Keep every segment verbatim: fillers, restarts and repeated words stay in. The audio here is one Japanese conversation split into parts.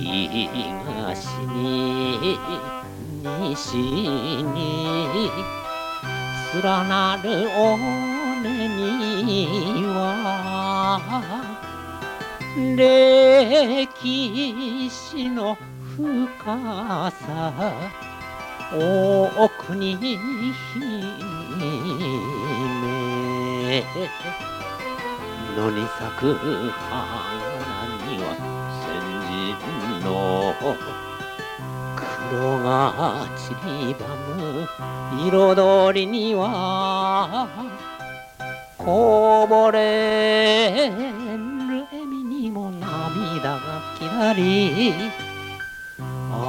東に西に連なる尾根には歴史の深さ奥に秘め野に咲く花にはの黒が散りばむ彩りにはこぼれる笑みにも涙がきらり、あ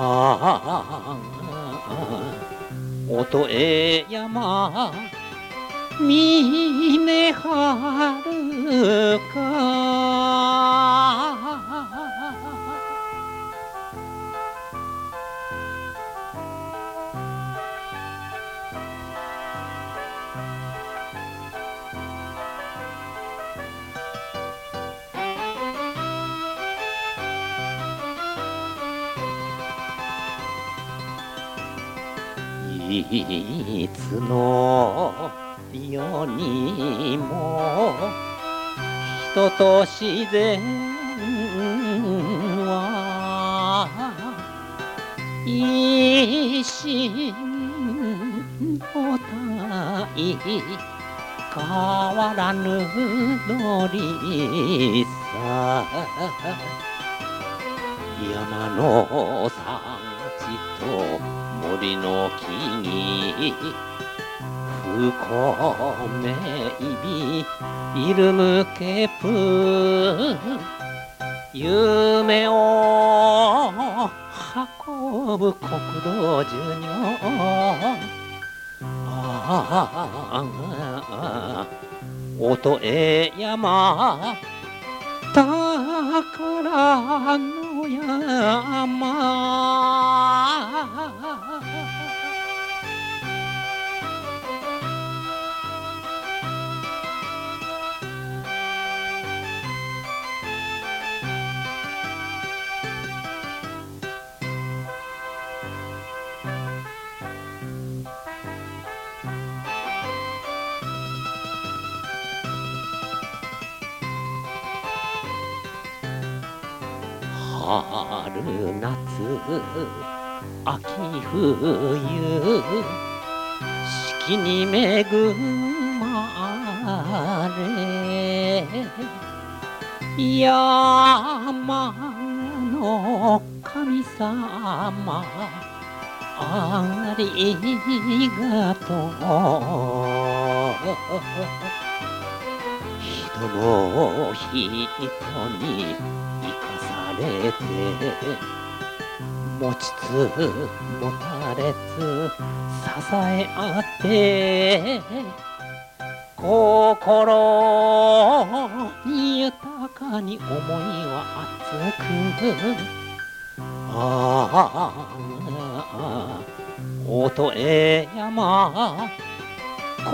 あ音へ山峰はるかいつの世にも人と自然は一心同体変わらぬのりさ山の幸と森の木に不幸めいびいるむけぷ夢を運ぶ国道十二ああ音へ山宝の山春夏秋冬四季に恵まれ山の神様ありがとう人も人に持ちつ持たれつ支え合って心豊かに思いは熱くああ音へ山こ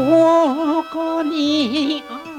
こにある